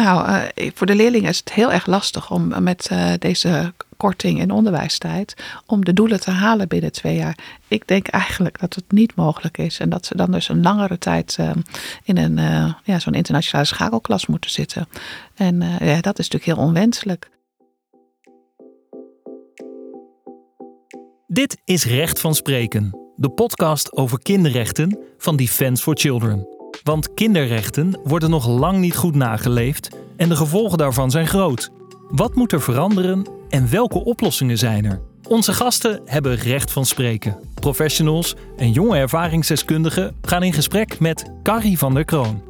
Nou, voor de leerlingen is het heel erg lastig om met deze korting in onderwijstijd om de doelen te halen binnen 2 jaar. Ik denk eigenlijk dat het niet mogelijk is en dat ze dan dus een langere tijd in een zo'n internationale schakelklas moeten zitten. En dat is natuurlijk heel onwenselijk. Dit is Recht van Spreken, de podcast over kinderrechten van Defence for Children. Want kinderrechten worden nog lang niet goed nageleefd en de gevolgen daarvan zijn groot. Wat moet er veranderen en welke oplossingen zijn er? Onze gasten hebben recht van spreken. Professionals en jonge ervaringsdeskundigen gaan in gesprek met Carrie van der Kroon.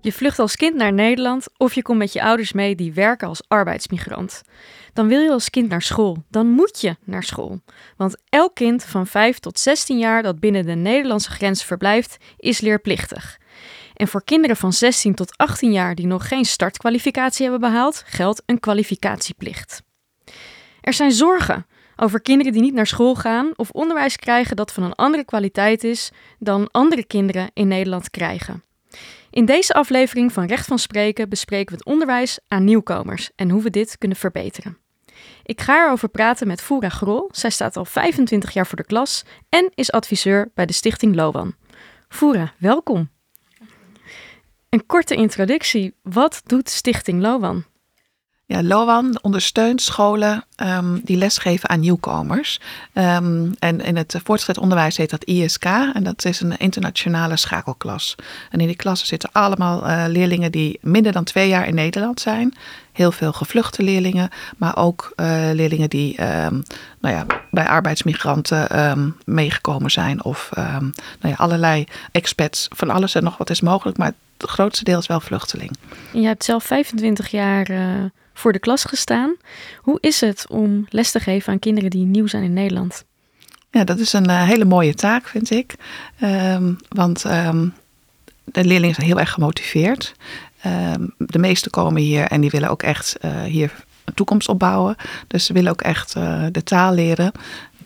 Je vlucht als kind naar Nederland of je komt met je ouders mee die werken als arbeidsmigrant. Dan wil je als kind naar school. Dan moet je naar school. Want elk kind van 5 tot 16 jaar dat binnen de Nederlandse grenzen verblijft, is leerplichtig. En voor kinderen van 16 tot 18 jaar die nog geen startkwalificatie hebben behaald, geldt een kwalificatieplicht. Er zijn zorgen over kinderen die niet naar school gaan of onderwijs krijgen dat van een andere kwaliteit is dan andere kinderen in Nederland krijgen. In deze aflevering van Recht van Spreken bespreken we het onderwijs aan nieuwkomers en hoe we dit kunnen verbeteren. Ik ga erover praten met Fura Grol. Zij staat al 25 jaar voor de klas en is adviseur bij de Stichting LOWAN. Fura, welkom. Een korte introductie. Wat doet Stichting LOWAN? Ja, LOWAN ondersteunt scholen die lesgeven aan nieuwkomers. En in het voortgezet onderwijs heet dat ISK. En dat is een internationale schakelklas. En in die klassen zitten allemaal leerlingen die minder dan 2 jaar in Nederland zijn. Heel veel gevluchte leerlingen. Maar ook leerlingen die bij arbeidsmigranten meegekomen zijn. Of allerlei expats. Van alles en nog wat is mogelijk. Maar het grootste deel is wel vluchteling. En je hebt zelf 25 jaar... voor de klas gestaan. Hoe is het om les te geven aan kinderen die nieuw zijn in Nederland? Ja, dat is een hele mooie taak, vind ik. Want de leerlingen zijn heel erg gemotiveerd. De meesten komen hier en die willen ook echt hier een toekomst opbouwen. Dus ze willen ook echt de taal leren.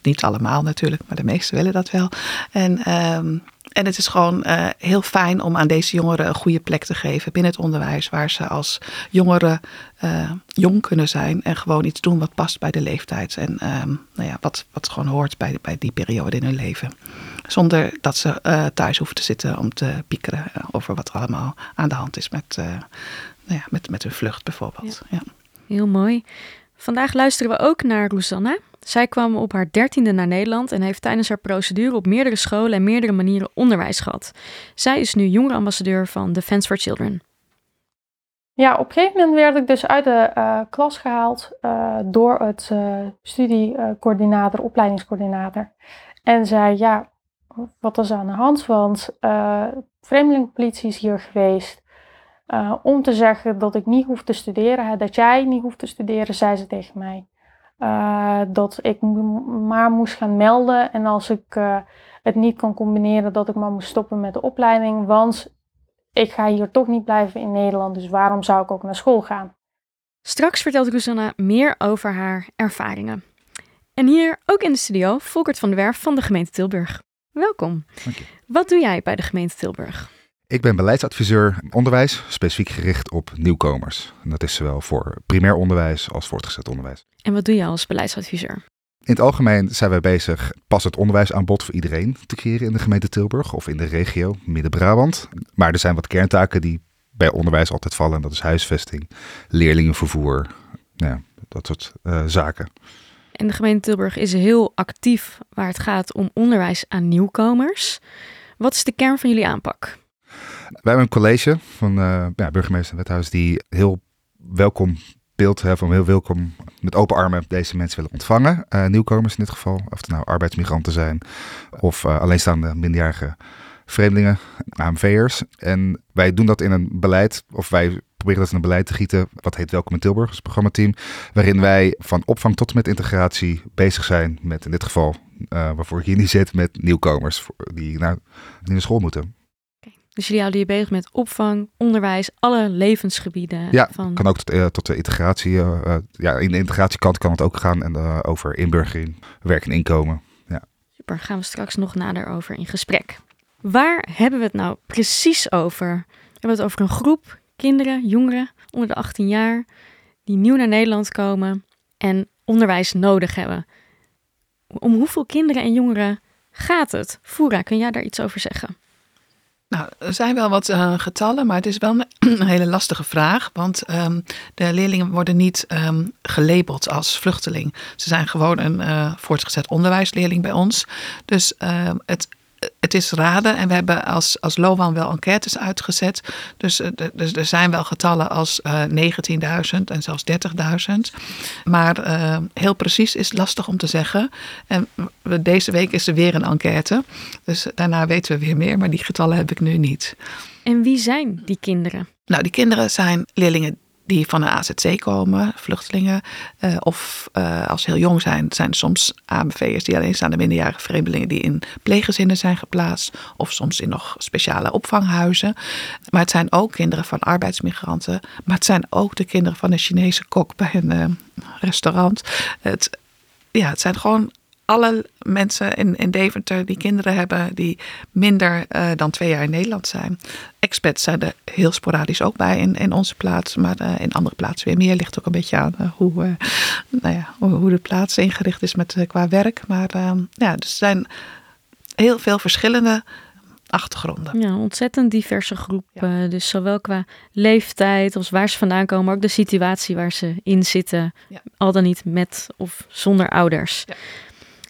Niet allemaal natuurlijk, maar de meesten willen dat wel. En het is gewoon heel fijn om aan deze jongeren een goede plek te geven binnen het onderwijs. Waar ze als jongeren jong kunnen zijn en gewoon iets doen wat past bij de leeftijd. En wat gewoon hoort bij die periode in hun leven. Zonder dat ze thuis hoeven te zitten om te piekeren over wat er allemaal aan de hand is met hun vlucht bijvoorbeeld. Ja. Ja. Heel mooi. Vandaag luisteren we ook naar Ruzanna. Zij kwam op haar 13e naar Nederland en heeft tijdens haar procedure op meerdere scholen en meerdere manieren onderwijs gehad. Zij is nu jongerenambassadeur van Defence for Children. Ja, op een gegeven moment werd ik dus uit de klas gehaald door het studiecoördinator, opleidingscoördinator. En zei, ja, wat is aan de hand? Want vreemdelingenpolitie is hier geweest. Om te zeggen dat ik niet hoef te studeren, dat jij niet hoeft te studeren, zei ze tegen mij. Dat ik maar moest gaan melden en als ik het niet kon combineren, dat ik maar moest stoppen met de opleiding. Want ik ga hier toch niet blijven in Nederland, dus waarom zou ik ook naar school gaan? Straks vertelt Ruzanna meer over haar ervaringen. En hier ook in de studio Folkert van der Werff van de gemeente Tilburg. Welkom. Dank je. Wat doe jij bij de gemeente Tilburg? Ik ben beleidsadviseur onderwijs, specifiek gericht op nieuwkomers. En dat is zowel voor primair onderwijs als voortgezet onderwijs. En wat doe je als beleidsadviseur? In het algemeen zijn wij bezig passend onderwijsaanbod voor iedereen te creëren in de gemeente Tilburg of in de regio Midden-Brabant. Maar er zijn wat kerntaken die bij onderwijs altijd vallen. En dat is huisvesting, leerlingenvervoer, dat soort zaken. En de gemeente Tilburg is heel actief waar het gaat om onderwijs aan nieuwkomers. Wat is de kern van jullie aanpak? Wij hebben een college van burgemeester en wethouders die heel welkom beeld hebben, heel welkom met open armen deze mensen willen ontvangen. Nieuwkomers in dit geval, of het nou arbeidsmigranten zijn of alleenstaande minderjarige vreemdelingen, AMV'ers. En wij doen dat in een beleid, of wij proberen dat in een beleid te gieten, wat heet Welkom in Tilburg, het programmateam, waarin wij van opvang tot en met integratie bezig zijn met, in dit geval, waarvoor ik hier niet zit, met nieuwkomers die naar de school moeten. Dus jullie houden je bezig met opvang, onderwijs, alle levensgebieden. Ja, van... kan ook tot de integratie. In de integratiekant kan het ook gaan. En over inburgering, werk en inkomen. Ja. Super, gaan we straks nog nader over in gesprek. Waar hebben we het nou precies over? We hebben het over een groep kinderen, jongeren onder de 18 jaar die nieuw naar Nederland komen en onderwijs nodig hebben. Om hoeveel kinderen en jongeren gaat het? Fura, kun jij daar iets over zeggen? Nou, er zijn wel wat getallen, maar het is wel een hele lastige vraag. Want de leerlingen worden niet gelabeld als vluchteling. Ze zijn gewoon een voortgezet onderwijsleerling bij ons. Dus het is raden en we hebben als LOWAN wel enquêtes uitgezet. Dus er zijn wel getallen als 19.000 en zelfs 30.000. Maar heel precies is lastig om te zeggen. En deze week is er weer een enquête. Dus daarna weten we weer meer, maar die getallen heb ik nu niet. En wie zijn die kinderen? Nou, die kinderen zijn leerlingen die van een AZC komen, vluchtelingen. Of als ze heel jong zijn, zijn soms AMV'ers die alleenstaande minderjarige vreemdelingen die in pleeggezinnen zijn geplaatst. Of soms in nog speciale opvanghuizen. Maar het zijn ook kinderen van arbeidsmigranten. Maar het zijn ook de kinderen van een Chinese kok bij een restaurant. Het zijn gewoon alle mensen in Deventer die kinderen hebben die minder dan 2 jaar in Nederland zijn. Expats zijn er heel sporadisch ook bij in onze plaats. Maar in andere plaatsen weer meer. Ligt ook een beetje aan hoe de plaats ingericht is qua werk. Maar dus er zijn heel veel verschillende achtergronden. Ja, een ontzettend diverse groep. Ja. Dus zowel qua leeftijd als waar ze vandaan komen. Maar ook de situatie waar ze in zitten. Ja. Al dan niet met of zonder ouders. Ja.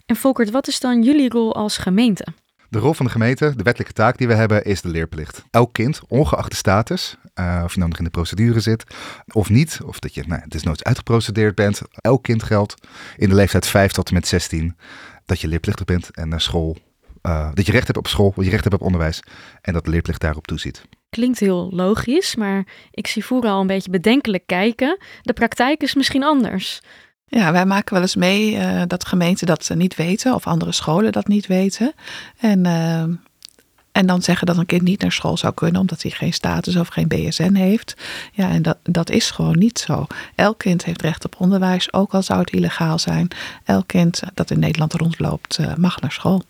En Folkert, wat is dan jullie rol als gemeente? De rol van de gemeente, de wettelijke taak die we hebben, is de leerplicht. Elk kind, ongeacht de status, of je nou nog in de procedure zit of niet, of dat je desnoods uitgeprocedeerd bent. Elk kind geldt in de leeftijd 5 tot en met 16 dat je leerplichtig bent en naar school. Dat je recht hebt op school, dat je recht hebt op onderwijs en dat de leerplicht daarop toeziet. Klinkt heel logisch, maar ik zie vooral een beetje bedenkelijk kijken. De praktijk is misschien anders. Ja, wij maken wel eens mee dat gemeenten dat niet weten of andere scholen dat niet weten. En dan zeggen dat een kind niet naar school zou kunnen omdat hij geen status of geen BSN heeft. Ja, en dat is gewoon niet zo. Elk kind heeft recht op onderwijs, ook al zou het illegaal zijn. Elk kind dat in Nederland rondloopt mag naar school.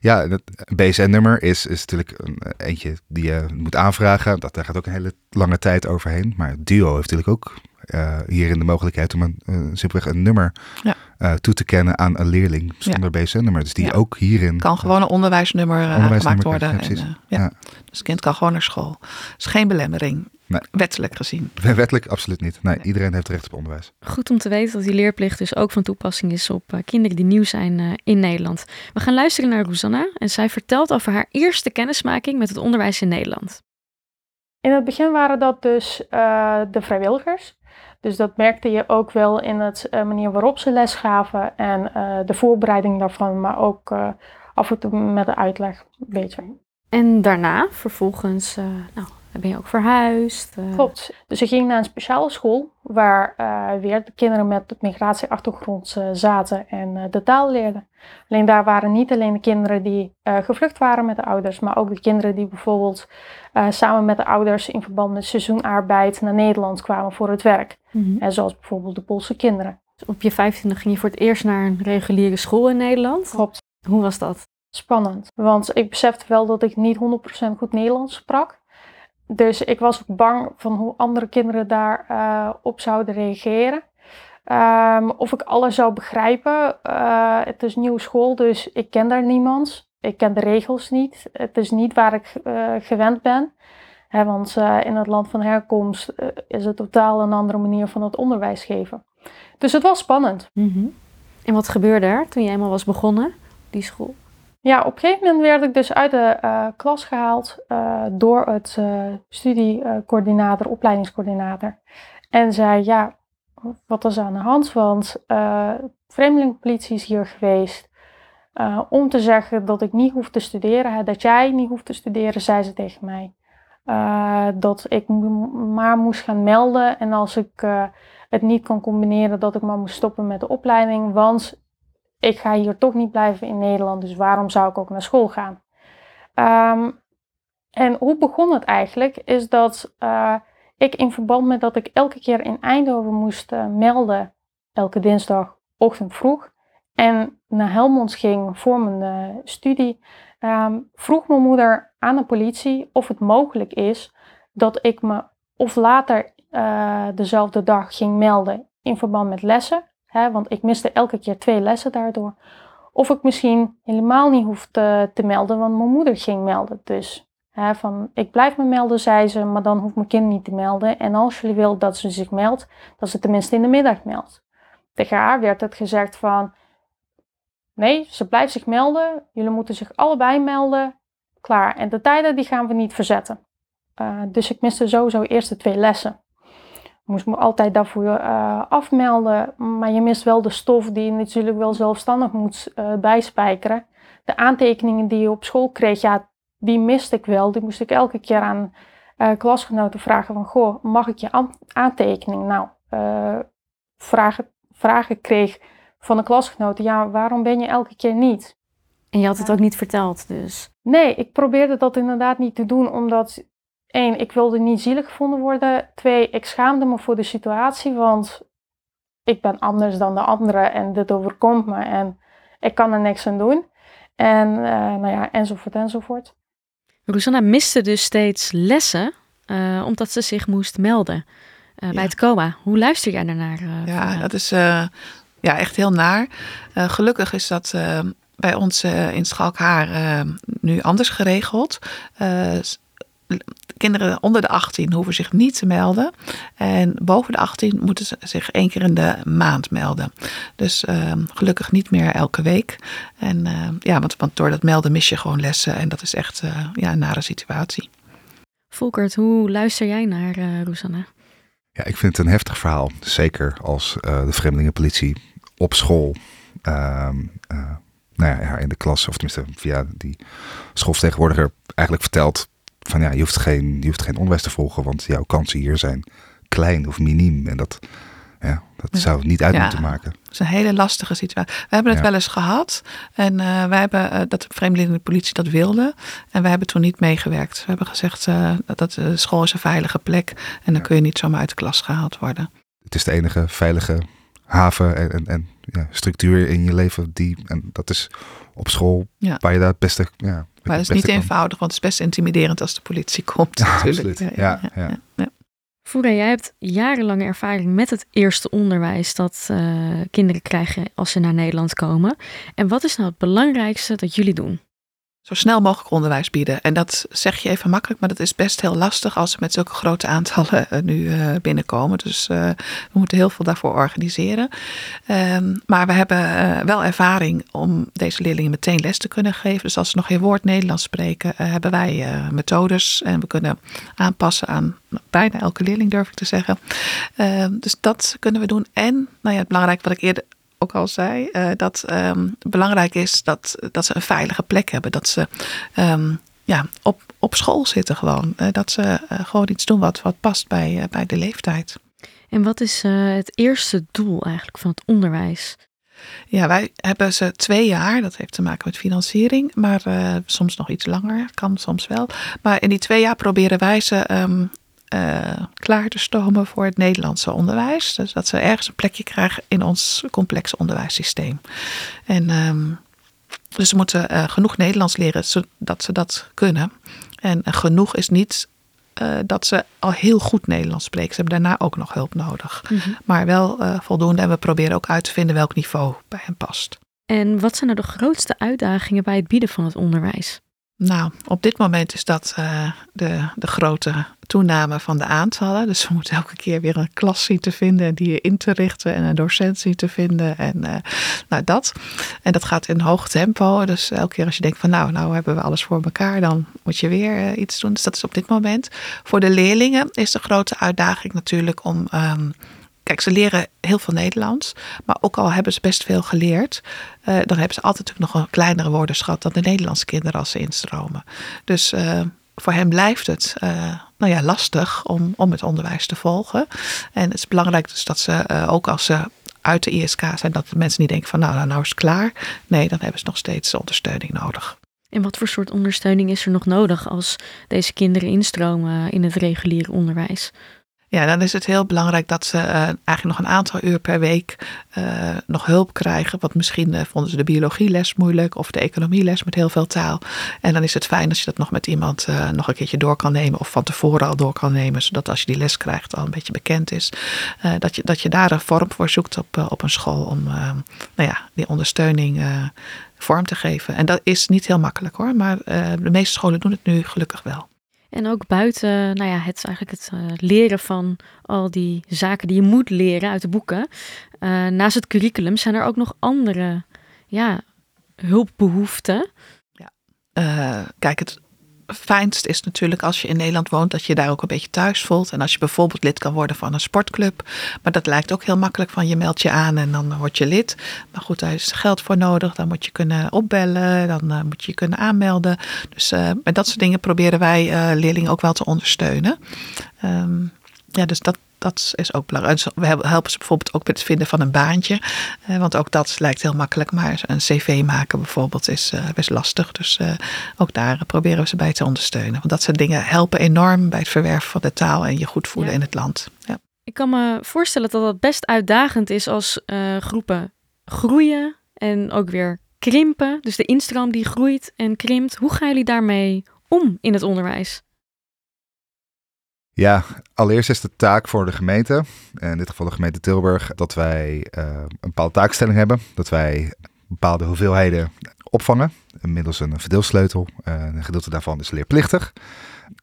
Ja, het BSN-nummer is natuurlijk eentje die je moet aanvragen. Daar gaat ook een hele lange tijd overheen. Maar DUO heeft natuurlijk ook hierin de mogelijkheid om simpelweg een nummer toe te kennen aan een leerling zonder BSN-nummer. Dus die ook hierin kan gewoon een onderwijsnummer aangemaakt worden. Dus het kind kan gewoon naar school. Dat is geen belemmering. Nee. Wettelijk gezien. Wettelijk absoluut niet. Nee, iedereen heeft recht op onderwijs. Goed om te weten dat die leerplicht dus ook van toepassing is op kinderen die nieuw zijn in Nederland. We gaan luisteren naar Ruzanna en zij vertelt over haar eerste kennismaking met het onderwijs in Nederland. In het begin waren dat dus de vrijwilligers. Dus dat merkte je ook wel in het manier waarop ze les gaven en de voorbereiding daarvan, maar ook af en toe met de uitleg een beetje. En daarna vervolgens, dan ben je ook verhuisd. Klopt. Dus ik ging naar een speciale school waar weer de kinderen met migratieachtergrond zaten en de taal leerden. Alleen daar waren niet alleen de kinderen die gevlucht waren met de ouders, maar ook de kinderen die bijvoorbeeld samen met de ouders in verband met seizoenarbeid naar Nederland kwamen voor het werk. Mm-hmm. Zoals bijvoorbeeld de Poolse kinderen. Dus op je 15e ging je voor het eerst naar een reguliere school in Nederland. Klopt. Hoe was dat? Spannend, want ik besefte wel dat ik niet 100% goed Nederlands sprak. Dus ik was ook bang van hoe andere kinderen daar op zouden reageren. Of ik alles zou begrijpen. Het is een nieuwe school, dus ik ken daar niemand. Ik ken de regels niet. Het is niet waar ik gewend ben. Want in het land van herkomst is het totaal een andere manier van het onderwijs geven. Dus het was spannend. Mm-hmm. En wat gebeurde er toen je eenmaal was begonnen, die school? Ja, op een gegeven moment werd ik dus uit de klas gehaald door het studiecoördinator, opleidingscoördinator. En zei, ja, wat is aan de hand? Want vreemdelingenpolitie is hier geweest om te zeggen dat ik niet hoef te studeren. Dat jij niet hoeft te studeren, zei ze tegen mij. Dat ik maar moest gaan melden en als ik het niet kon combineren, dat ik maar moest stoppen met de opleiding, want ik ga hier toch niet blijven in Nederland, dus waarom zou ik ook naar school gaan? En hoe begon het eigenlijk? Is dat ik in verband met dat ik elke keer in Eindhoven moest melden, elke dinsdagochtend vroeg, en naar Helmond ging voor mijn studie, vroeg mijn moeder aan de politie of het mogelijk is dat ik me of later dezelfde dag ging melden in verband met lessen. Hè, want ik miste elke keer 2 lessen daardoor. Of ik misschien helemaal niet hoefde te melden, want mijn moeder ging melden. Dus hè, van, ik blijf me melden, zei ze, maar dan hoeft mijn kind niet te melden. En als jullie willen dat ze zich meldt, dat ze tenminste in de middag meldt. Tegen haar werd het gezegd van, nee, ze blijft zich melden. Jullie moeten zich allebei melden. Klaar. En de tijden die gaan we niet verzetten. Dus ik miste sowieso eerst de 2 lessen. Moest me altijd daarvoor afmelden. Maar je mist wel de stof die je natuurlijk wel zelfstandig moet bijspijkeren. De aantekeningen die je op school kreeg, ja, die miste ik wel. Die moest ik elke keer aan klasgenoten vragen van, goh, mag ik je aantekening? Nou, vragen kreeg van de klasgenoten, ja, waarom ben je elke keer niet? En je had het ook niet verteld dus? Nee, ik probeerde dat inderdaad niet te doen, omdat 1, ik wilde niet zielig gevonden worden. 2, ik schaamde me voor de situatie, want ik ben anders dan de anderen en dit overkomt me en ik kan er niks aan doen. En nou ja, enzovoort, enzovoort. Ruzanna miste dus steeds lessen, omdat ze zich moest melden bij het COA. Hoe luister jij daarnaar? Dat is echt heel naar. Gelukkig is dat bij ons in Schalkhaar nu anders geregeld. Kinderen onder de 18 hoeven zich niet te melden. En boven de 18 moeten ze zich 1 keer in de maand melden. Dus gelukkig niet meer elke week. En want door dat melden mis je gewoon lessen. En dat is echt een nare situatie. Folkert, hoe luister jij naar Ruzanna? Ja, ik vind het een heftig verhaal. Zeker als de vreemdelingenpolitie op school in de klas, of tenminste via die schoolvertegenwoordiger eigenlijk vertelt van ja, je hoeft geen onderwijs te volgen, want jouw kansen hier zijn klein of miniem. En dat zou het niet uit moeten maken. Dat is een hele lastige situatie. We hebben het wel eens gehad. En wij hebben dat de vreemdelingenpolitie dat wilde. En wij hebben toen niet meegewerkt. We hebben gezegd dat de school is een veilige plek. En dan kun je niet zomaar uit de klas gehaald worden. Het is de enige veilige haven en structuur in je leven en dat is op school waar je daar het beste. Ja, maar dat is niet eenvoudig, want het is best intimiderend als de politie komt. Ja, natuurlijk. Absoluut. Ja. Fura, jij hebt jarenlange ervaring met het eerste onderwijs dat kinderen krijgen als ze naar Nederland komen. En wat is nou het belangrijkste dat jullie doen? Zo snel mogelijk onderwijs bieden. En dat zeg je even makkelijk, maar dat is best heel lastig als we met zulke grote aantallen nu binnenkomen. Dus we moeten heel veel daarvoor organiseren. Maar we hebben wel ervaring om deze leerlingen meteen les te kunnen geven. Dus als ze nog geen woord Nederlands spreken, hebben wij methodes. En we kunnen aanpassen aan bijna elke leerling, durf ik te zeggen. Dus dat kunnen we doen. En het belangrijke wat ik eerder ook al zei, dat belangrijk is dat ze een veilige plek hebben. Dat ze op school zitten gewoon. Dat ze gewoon iets doen wat past bij de leeftijd. En wat is het eerste doel eigenlijk van het onderwijs? Ja, wij hebben ze 2 jaar. Dat heeft te maken met financiering. Maar soms nog iets langer. Kan soms wel. Maar in die 2 jaar proberen wij ze klaar te stomen voor het Nederlandse onderwijs. Dus dat ze ergens een plekje krijgen in ons complexe onderwijssysteem. En dus ze moeten genoeg Nederlands leren zodat ze dat kunnen. En genoeg is niet dat ze al heel goed Nederlands spreken. Ze hebben daarna ook nog hulp nodig. Mm-hmm. Maar wel voldoende. En we proberen ook uit te vinden welk niveau bij hen past. En wat zijn nou de grootste uitdagingen bij het bieden van het onderwijs? Nou, op dit moment is dat de grote toename van de aantallen. Dus we moeten elke keer weer een klas zien te vinden en die in te richten en een docent zien te vinden. En dat. En dat gaat in hoog tempo. Dus elke keer als je denkt van nou hebben we alles voor elkaar, dan moet je weer iets doen. Dus dat is op dit moment. Voor de leerlingen is de grote uitdaging natuurlijk om kijk, ze leren heel veel Nederlands, maar ook al hebben ze best veel geleerd, dan hebben ze altijd natuurlijk nog een kleinere woordenschat dan de Nederlandse kinderen als ze instromen. Dus voor hen blijft het lastig om het onderwijs te volgen. En het is belangrijk dus dat ze ook als ze uit de ISK zijn, dat de mensen niet denken van nou is het klaar. Nee, dan hebben ze nog steeds ondersteuning nodig. En wat voor soort ondersteuning is er nog nodig als deze kinderen instromen in het reguliere onderwijs? Ja, dan is het heel belangrijk dat ze eigenlijk nog een aantal uur per week nog hulp krijgen. Want misschien vonden ze de biologieles moeilijk of de economieles met heel veel taal. En dan is het fijn als je dat nog met iemand nog een keertje door kan nemen. Of van tevoren al door kan nemen. Zodat als je die les krijgt al een beetje bekend is. Dat je daar een vorm voor zoekt op een school. Om die ondersteuning vorm te geven. En dat is niet heel makkelijk hoor. Maar de meeste scholen doen het nu gelukkig wel. En ook buiten het leren van al die zaken die je moet leren uit de boeken. Naast het curriculum zijn er ook nog andere hulpbehoeften. Ja. Kijk, het fijnst is natuurlijk als je in Nederland woont dat je daar ook een beetje thuis voelt. En als je bijvoorbeeld lid kan worden van een sportclub. Maar dat lijkt ook heel makkelijk van je meldt je aan en dan word je lid. Maar goed, daar is geld voor nodig. Dan moet je kunnen opbellen. Dan moet je je kunnen aanmelden. Dus met dat soort dingen proberen wij leerlingen ook wel te ondersteunen. Dus dat is ook belangrijk. We helpen ze bijvoorbeeld ook met het vinden van een baantje. Want ook dat lijkt heel makkelijk. Maar een cv maken bijvoorbeeld is best lastig. Dus ook daar proberen we ze bij te ondersteunen. Want dat soort dingen helpen enorm bij het verwerven van de taal en je goed voelen in het land. Ja. Ik kan me voorstellen dat dat best uitdagend is als groepen groeien en ook weer krimpen. Dus de instroom die groeit en krimpt. Hoe gaan jullie daarmee om in het onderwijs? Ja, allereerst is de taak voor de gemeente, in dit geval de gemeente Tilburg, dat wij een bepaalde taakstelling hebben. Dat wij bepaalde hoeveelheden opvangen, middels een verdeelsleutel. Een gedeelte daarvan is leerplichtig.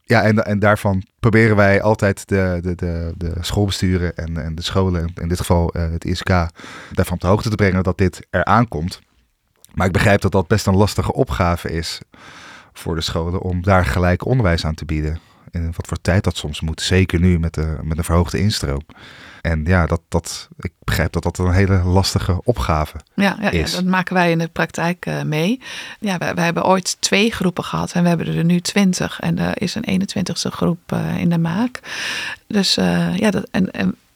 Ja, en daarvan proberen wij altijd de schoolbesturen en de scholen, in dit geval het ISK, daarvan op de hoogte te brengen dat dit eraan komt. Maar ik begrijp dat dat best een lastige opgave is voor de scholen om daar gelijk onderwijs aan te bieden. En wat voor tijd dat soms moet, zeker nu met een verhoogde instroom. En ja, ik begrijp dat dat een hele lastige opgave is. Ja, dat maken wij in de praktijk mee. Ja, wij hebben ooit 2 groepen gehad en we hebben er nu 20. En er is een 21ste groep in de maak. Dus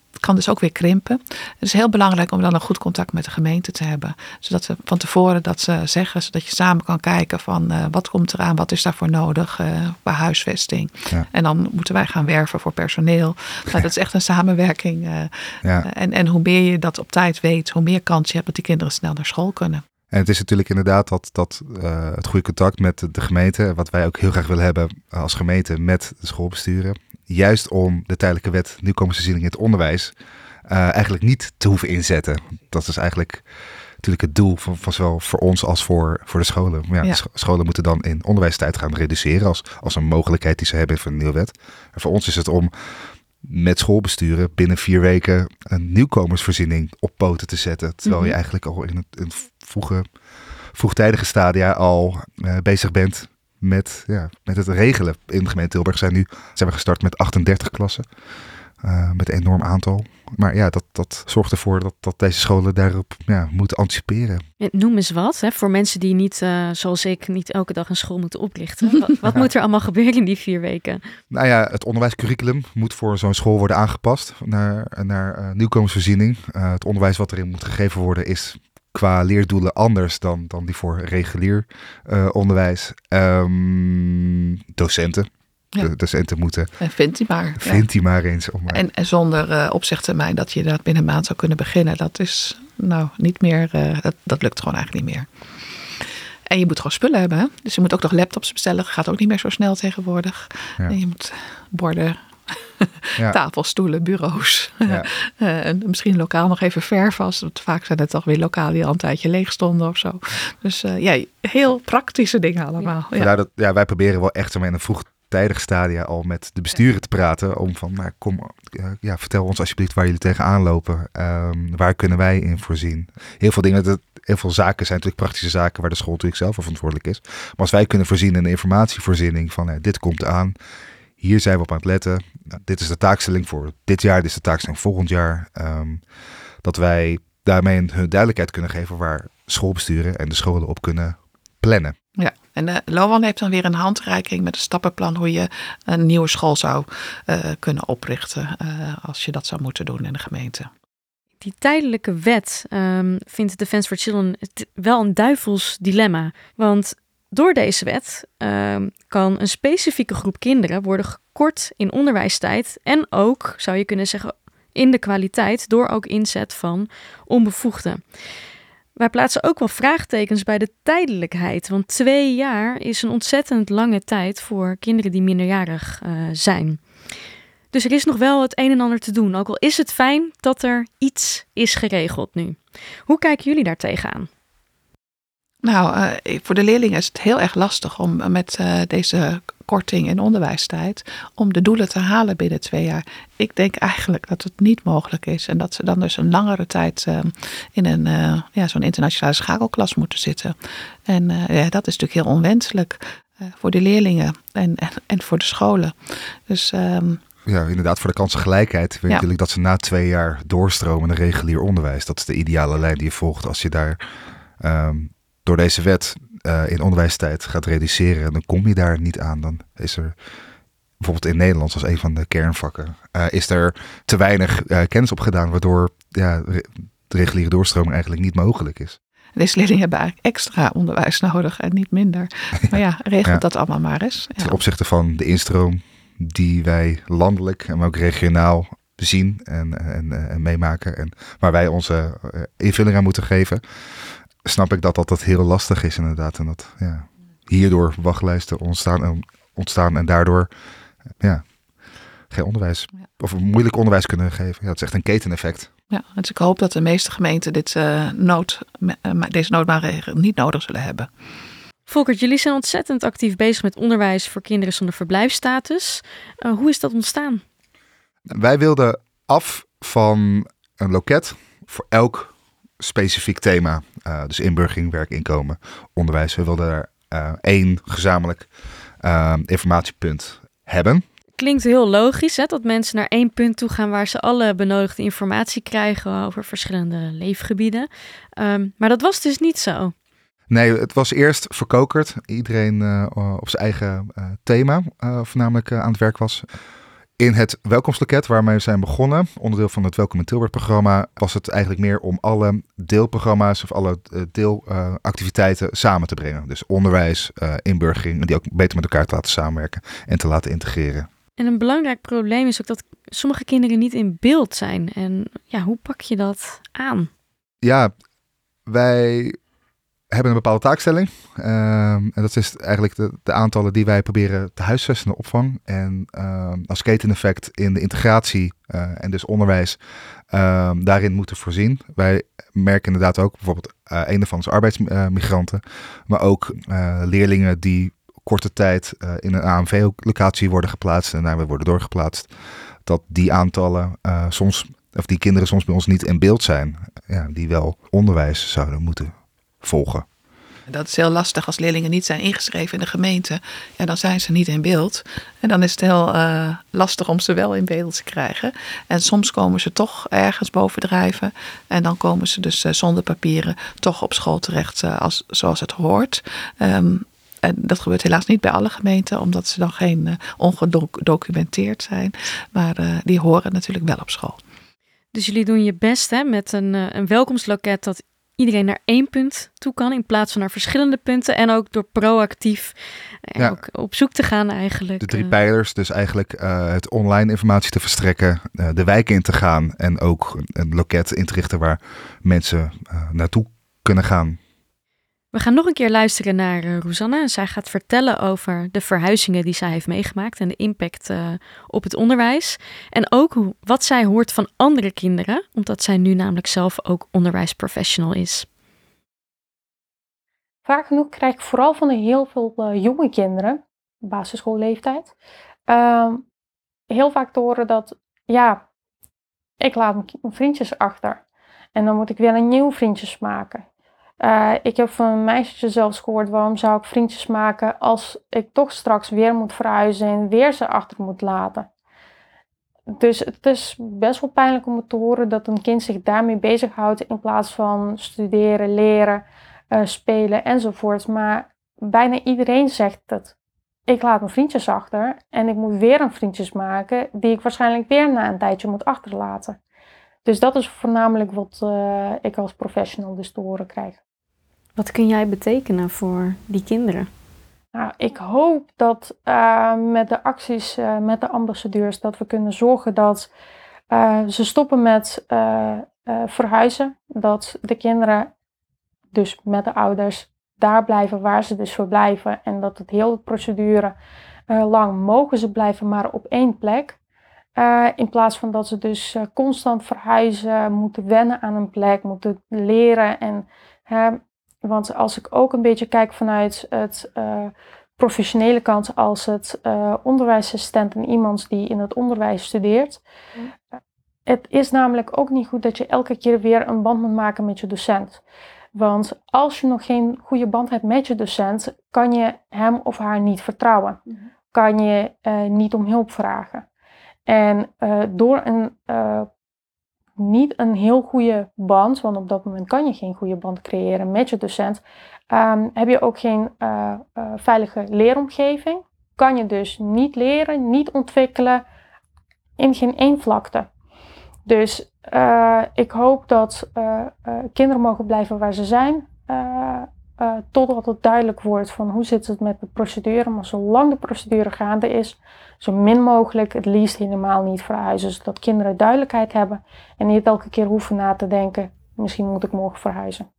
het kan dus ook weer krimpen. Het is heel belangrijk om dan een goed contact met de gemeente te hebben. Zodat ze van tevoren dat ze zeggen. Zodat je samen kan kijken van wat komt eraan. Wat is daarvoor nodig qua huisvesting. Ja. En dan moeten wij gaan werven voor personeel. Nou, dat is echt een samenwerking. En hoe meer je dat op tijd weet. Hoe meer kans je hebt dat die kinderen snel naar school kunnen. En het is natuurlijk inderdaad dat het goede contact met de gemeente. Wat wij ook heel graag willen hebben als gemeente met de schoolbesturen. Juist om de tijdelijke wet nieuwkomersvoorziening in het onderwijs eigenlijk niet te hoeven inzetten. Dat is eigenlijk natuurlijk het doel van zowel voor ons als voor de scholen. Maar de scholen moeten dan in onderwijstijd gaan reduceren als een mogelijkheid die ze hebben van de nieuwe wet. En voor ons is het om met schoolbesturen binnen 4 weken een nieuwkomersvoorziening op poten te zetten. Terwijl je eigenlijk al in een vroegtijdige stadia al bezig bent. Met het regelen. In de gemeente Tilburg zijn we gestart met 38 klassen. Met een enorm aantal. Maar dat zorgt ervoor dat deze scholen daarop moeten anticiperen. Noem eens wat, hè, voor mensen die niet, zoals ik, niet elke dag een school moeten oprichten. Wat moet er allemaal gebeuren in die 4 weken? Nou ja, het onderwijscurriculum moet voor zo'n school worden aangepast naar nieuwkomersvoorziening. Het onderwijs wat erin moet gegeven worden is qua leerdoelen anders dan die voor regulier onderwijs. Docenten. Ja. De docenten moeten. Vindt die maar eens. En zonder opzegtermijn dat je dat binnen een maand zou kunnen beginnen. Dat is niet meer. Dat lukt gewoon eigenlijk niet meer. En je moet gewoon spullen hebben. Hè? Dus je moet ook nog laptops bestellen. Gaat ook niet meer zo snel tegenwoordig. Ja. En je moet borden. Ja. Tafels, stoelen, bureaus. Ja. En misschien lokaal nog even vervast. Want vaak zijn het toch weer lokaal die al een tijdje leeg stonden of zo. Dus heel praktische dingen allemaal. Ja. Ja. Wij proberen wel echt in een vroegtijdig stadia al met de besturen te praten. Om van, vertel ons alsjeblieft waar jullie tegenaan lopen. Waar kunnen wij in voorzien? Heel veel dingen, heel veel zaken zijn natuurlijk praktische zaken waar de school natuurlijk zelf verantwoordelijk is. Maar als wij kunnen voorzien in de informatievoorziening van dit komt aan. Hier zijn we op aan het letten. Dit is de taakstelling voor dit jaar. Dit is de taakstelling volgend jaar. Dat wij daarmee hun duidelijkheid kunnen geven waar schoolbesturen en de scholen op kunnen plannen. Ja, en LOWAN heeft dan weer een handreiking met een stappenplan hoe je een nieuwe school zou kunnen oprichten. Als je dat zou moeten doen in de gemeente. Die tijdelijke wet vindt Defence for Children wel een duivels dilemma. Want Door deze wet kan een specifieke groep kinderen worden gekort in onderwijstijd en ook, zou je kunnen zeggen, in de kwaliteit door ook inzet van onbevoegden. Wij plaatsen ook wel vraagtekens bij de tijdelijkheid, want 2 jaar is een ontzettend lange tijd voor kinderen die minderjarig zijn. Dus er is nog wel het een en ander te doen, ook al is het fijn dat er iets is geregeld nu. Hoe kijken jullie daar tegenaan? Nou, voor de leerlingen is het heel erg lastig om met deze korting in onderwijstijd om de doelen te halen binnen 2 jaar. Ik denk eigenlijk dat het niet mogelijk is en dat ze dan dus een langere tijd in een zo'n internationale schakelklas moeten zitten. En dat is natuurlijk heel onwenselijk voor de leerlingen en voor de scholen. Dus ja, inderdaad, voor de kansengelijkheid wil je natuurlijk dat ze na 2 jaar doorstromen naar regulier onderwijs. Dat is de ideale lijn die je volgt als je daar door deze wet in onderwijstijd gaat reduceren. En dan kom je daar niet aan. Dan is er bijvoorbeeld in Nederland, als een van de kernvakken, is er te weinig kennis op gedaan, waardoor de reguliere doorstroming eigenlijk niet mogelijk is. Deze leerlingen hebben eigenlijk extra onderwijs nodig en niet minder. Maar regelt dat allemaal maar eens. Ja. Ten opzichte van de instroom die wij landelijk en ook regionaal zien en meemaken en waar wij onze invulling aan moeten geven, snap ik dat heel lastig is inderdaad. En dat hierdoor wachtlijsten ontstaan en daardoor geen onderwijs of moeilijk onderwijs kunnen geven. Ja, het is echt een keteneffect. Ja, dus ik hoop dat de meeste gemeenten deze noodmaatregel niet nodig zullen hebben. Folkert, jullie zijn ontzettend actief bezig met onderwijs voor kinderen zonder verblijfsstatus. Hoe is dat ontstaan? Wij wilden af van een loket voor elk specifiek thema. Dus inburgering, werk, inkomen, onderwijs. We wilden er 1 gezamenlijk informatiepunt hebben. Klinkt heel logisch, hè, dat mensen naar 1 punt toe gaan waar ze alle benodigde informatie krijgen over verschillende leefgebieden. Maar dat was dus niet zo. Nee, het was eerst verkokerd. Iedereen op zijn eigen thema voornamelijk aan het werk was. In het welkomstloket waarmee we zijn begonnen, onderdeel van het Welkom in Tilburg programma, was het eigenlijk meer om alle deelprogramma's of alle deelactiviteiten samen te brengen. Dus onderwijs, inburgering, die ook beter met elkaar te laten samenwerken en te laten integreren. En een belangrijk probleem is ook dat sommige kinderen niet in beeld zijn. En hoe pak je dat aan? Ja, wij hebben een bepaalde taakstelling. En dat is eigenlijk de aantallen die wij proberen te huisvesten in de opvang. En als keteneffect in de integratie en dus onderwijs daarin moeten voorzien. Wij merken inderdaad ook bijvoorbeeld een van onze arbeidsmigranten. Maar ook leerlingen die korte tijd in een AMV-locatie worden geplaatst en daarmee worden doorgeplaatst. Dat die aantallen die kinderen soms bij ons niet in beeld zijn. Ja, die wel onderwijs zouden moeten volgen. Dat is heel lastig als leerlingen niet zijn ingeschreven in de gemeente. Ja, dan zijn ze niet in beeld. En dan is het heel lastig om ze wel in beeld te krijgen. En soms komen ze toch ergens bovendrijven. En dan komen ze dus zonder papieren toch op school terecht zoals het hoort. En dat gebeurt helaas niet bij alle gemeenten, omdat ze dan geen ongedocumenteerd zijn. Maar die horen natuurlijk wel op school. Dus jullie doen je best met een welkomstloket dat iedereen naar 1 punt toe kan in plaats van naar verschillende punten. En ook door proactief ook op zoek te gaan eigenlijk. De 3 pijlers, dus eigenlijk het online informatie te verstrekken, de wijken in te gaan en ook een loket in te richten waar mensen naartoe kunnen gaan. We gaan nog een keer luisteren naar Ruzanna. Zij gaat vertellen over de verhuizingen die zij heeft meegemaakt en de impact op het onderwijs. En ook wat zij hoort van andere kinderen, omdat zij nu namelijk zelf ook onderwijsprofessional is. Vaak genoeg krijg ik vooral van heel veel jonge kinderen, basisschoolleeftijd, heel vaak te horen dat, ik laat mijn vriendjes achter. En dan moet ik weer een nieuw vriendjes maken. Ik heb van een meisje zelfs gehoord, waarom zou ik vriendjes maken als ik toch straks weer moet verhuizen en weer ze achter moet laten. Dus het is best wel pijnlijk om te horen dat een kind zich daarmee bezighoudt in plaats van studeren, leren, spelen enzovoort. Maar bijna iedereen zegt dat ik laat mijn vriendjes achter en ik moet weer een vriendjes maken die ik waarschijnlijk weer na een tijdje moet achterlaten. Dus dat is voornamelijk wat ik als professional dus te horen krijg. Wat kun jij betekenen voor die kinderen? Nou, ik hoop dat met de acties met de ambassadeurs dat we kunnen zorgen dat ze stoppen met verhuizen. Dat de kinderen dus met de ouders daar blijven waar ze dus voor blijven. En dat het heel de procedure lang mogen ze blijven maar op één plek. In plaats van dat ze dus constant verhuizen, moeten wennen aan een plek, moeten leren. En, want als ik ook een beetje kijk vanuit het professionele kant als het onderwijsassistent en iemand die in het onderwijs studeert. Het is namelijk ook niet goed dat je elke keer weer een band moet maken met je docent. Want als je nog geen goede band hebt met je docent, kan je hem of haar niet vertrouwen. Mm-hmm. Kan je niet om hulp vragen. En door niet een heel goede band, want op dat moment kan je geen goede band creëren met je docent, heb je ook geen veilige leeromgeving. Kan je dus niet leren, niet ontwikkelen in geen één vlakte. Dus ik hoop dat kinderen mogen blijven waar ze zijn, totdat het duidelijk wordt van hoe zit het met de procedure. Maar zolang de procedure gaande is, zo min mogelijk, het liefst helemaal niet verhuizen. Zodat kinderen duidelijkheid hebben en niet elke keer hoeven na te denken, misschien moet ik morgen verhuizen.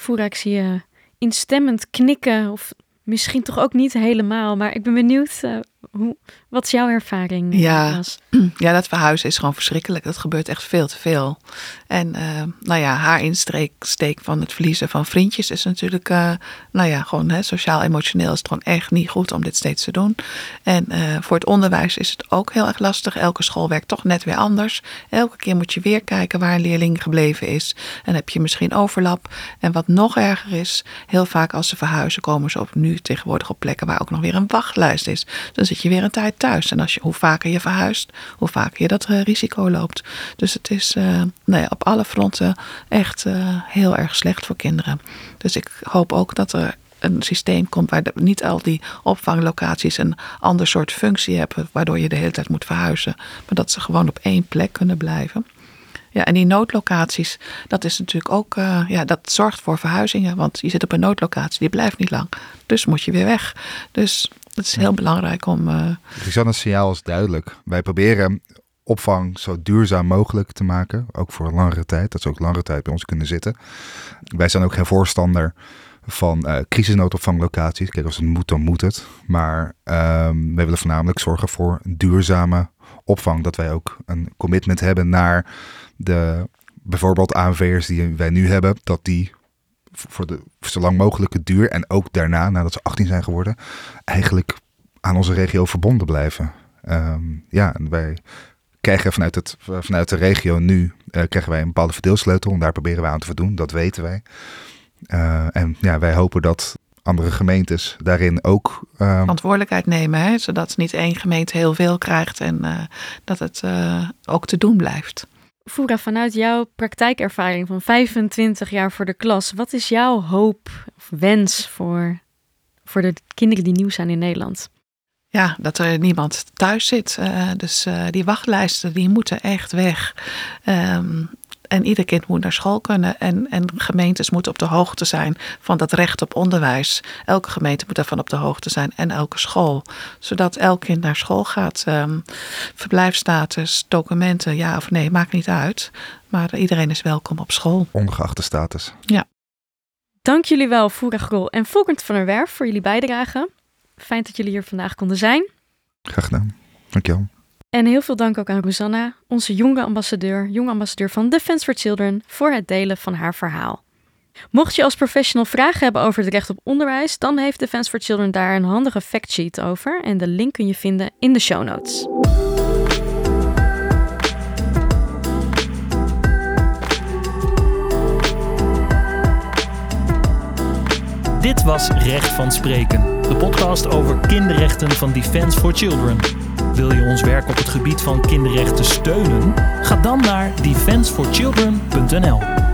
Fura, ik zie je instemmend knikken of misschien toch ook niet helemaal. Maar ik ben benieuwd, wat is jouw ervaring? Ja, dat verhuizen is gewoon verschrikkelijk. Dat gebeurt echt veel te veel. En haar insteek van het verliezen van vriendjes is natuurlijk... sociaal-emotioneel is het gewoon echt niet goed om dit steeds te doen. En voor het onderwijs is het ook heel erg lastig. Elke school werkt toch net weer anders. Elke keer moet je weer kijken waar een leerling gebleven is. En heb je misschien overlap. En wat nog erger is, heel vaak als ze verhuizen komen ze nu tegenwoordig op plekken waar ook nog weer een wachtlijst is. Dan zit je weer een tijd thuis. En hoe vaker je verhuist, hoe vaker je dat risico loopt. Dus het is op alle fronten echt heel erg slecht voor kinderen. Dus ik hoop ook dat er een systeem komt waar niet al die opvanglocaties een ander soort functie hebben, waardoor je de hele tijd moet verhuizen. Maar dat ze gewoon op één plek kunnen blijven. Ja, en die noodlocaties, dat is natuurlijk ook, dat zorgt voor verhuizingen. Want je zit op een noodlocatie, die blijft niet lang. Dus moet je weer weg. Dus het is heel belangrijk om... Ruzanna's signaal is duidelijk. Wij proberen opvang zo duurzaam mogelijk te maken. Ook voor een langere tijd. Dat ze ook langere tijd bij ons kunnen zitten. Wij zijn ook geen voorstander van crisisnoodopvanglocaties. Kijk, als het moet, dan moet het. Maar wij willen voornamelijk zorgen voor een duurzame opvang. Dat wij ook een commitment hebben naar bijvoorbeeld AMV'ers die wij nu hebben, dat die voor de zo lang mogelijke duur en ook daarna, nadat ze 18 zijn geworden, eigenlijk aan onze regio verbonden blijven. En wij krijgen vanuit de regio nu krijgen wij een bepaalde verdeelsleutel en daar proberen we aan te voldoen. Dat weten wij. Wij hopen dat andere gemeentes daarin ook... verantwoordelijkheid nemen, hè? Zodat niet één gemeente heel veel krijgt en dat het ook te doen blijft. Fura, vanuit jouw praktijkervaring van 25 jaar voor de klas, wat is jouw hoop of wens voor de kinderen die nieuw zijn in Nederland? Ja, dat er niemand thuis zit. Dus die wachtlijsten, die moeten echt weg. En ieder kind moet naar school kunnen. En gemeentes moeten op de hoogte zijn van dat recht op onderwijs. Elke gemeente moet daarvan op de hoogte zijn. En elke school. Zodat elk kind naar school gaat. Verblijfsstatus, documenten, ja of nee, maakt niet uit. Maar iedereen is welkom op school. Ongeacht de status. Ja. Dank jullie wel, Fura Grol en Folkert van der Werff, voor jullie bijdrage. Fijn dat jullie hier vandaag konden zijn. Graag gedaan. Dank je wel. En heel veel dank ook aan Ruzanna, onze jonge ambassadeur van Defence for Children, voor het delen van haar verhaal. Mocht je als professional vragen hebben over het recht op onderwijs, dan heeft Defence for Children daar een handige factsheet over en de link kun je vinden in de show notes. Dit was Recht van Spreken, de podcast over kinderrechten van Defence for Children. Wil je ons werk op het gebied van kinderrechten steunen? Ga dan naar defenceforchildren.nl.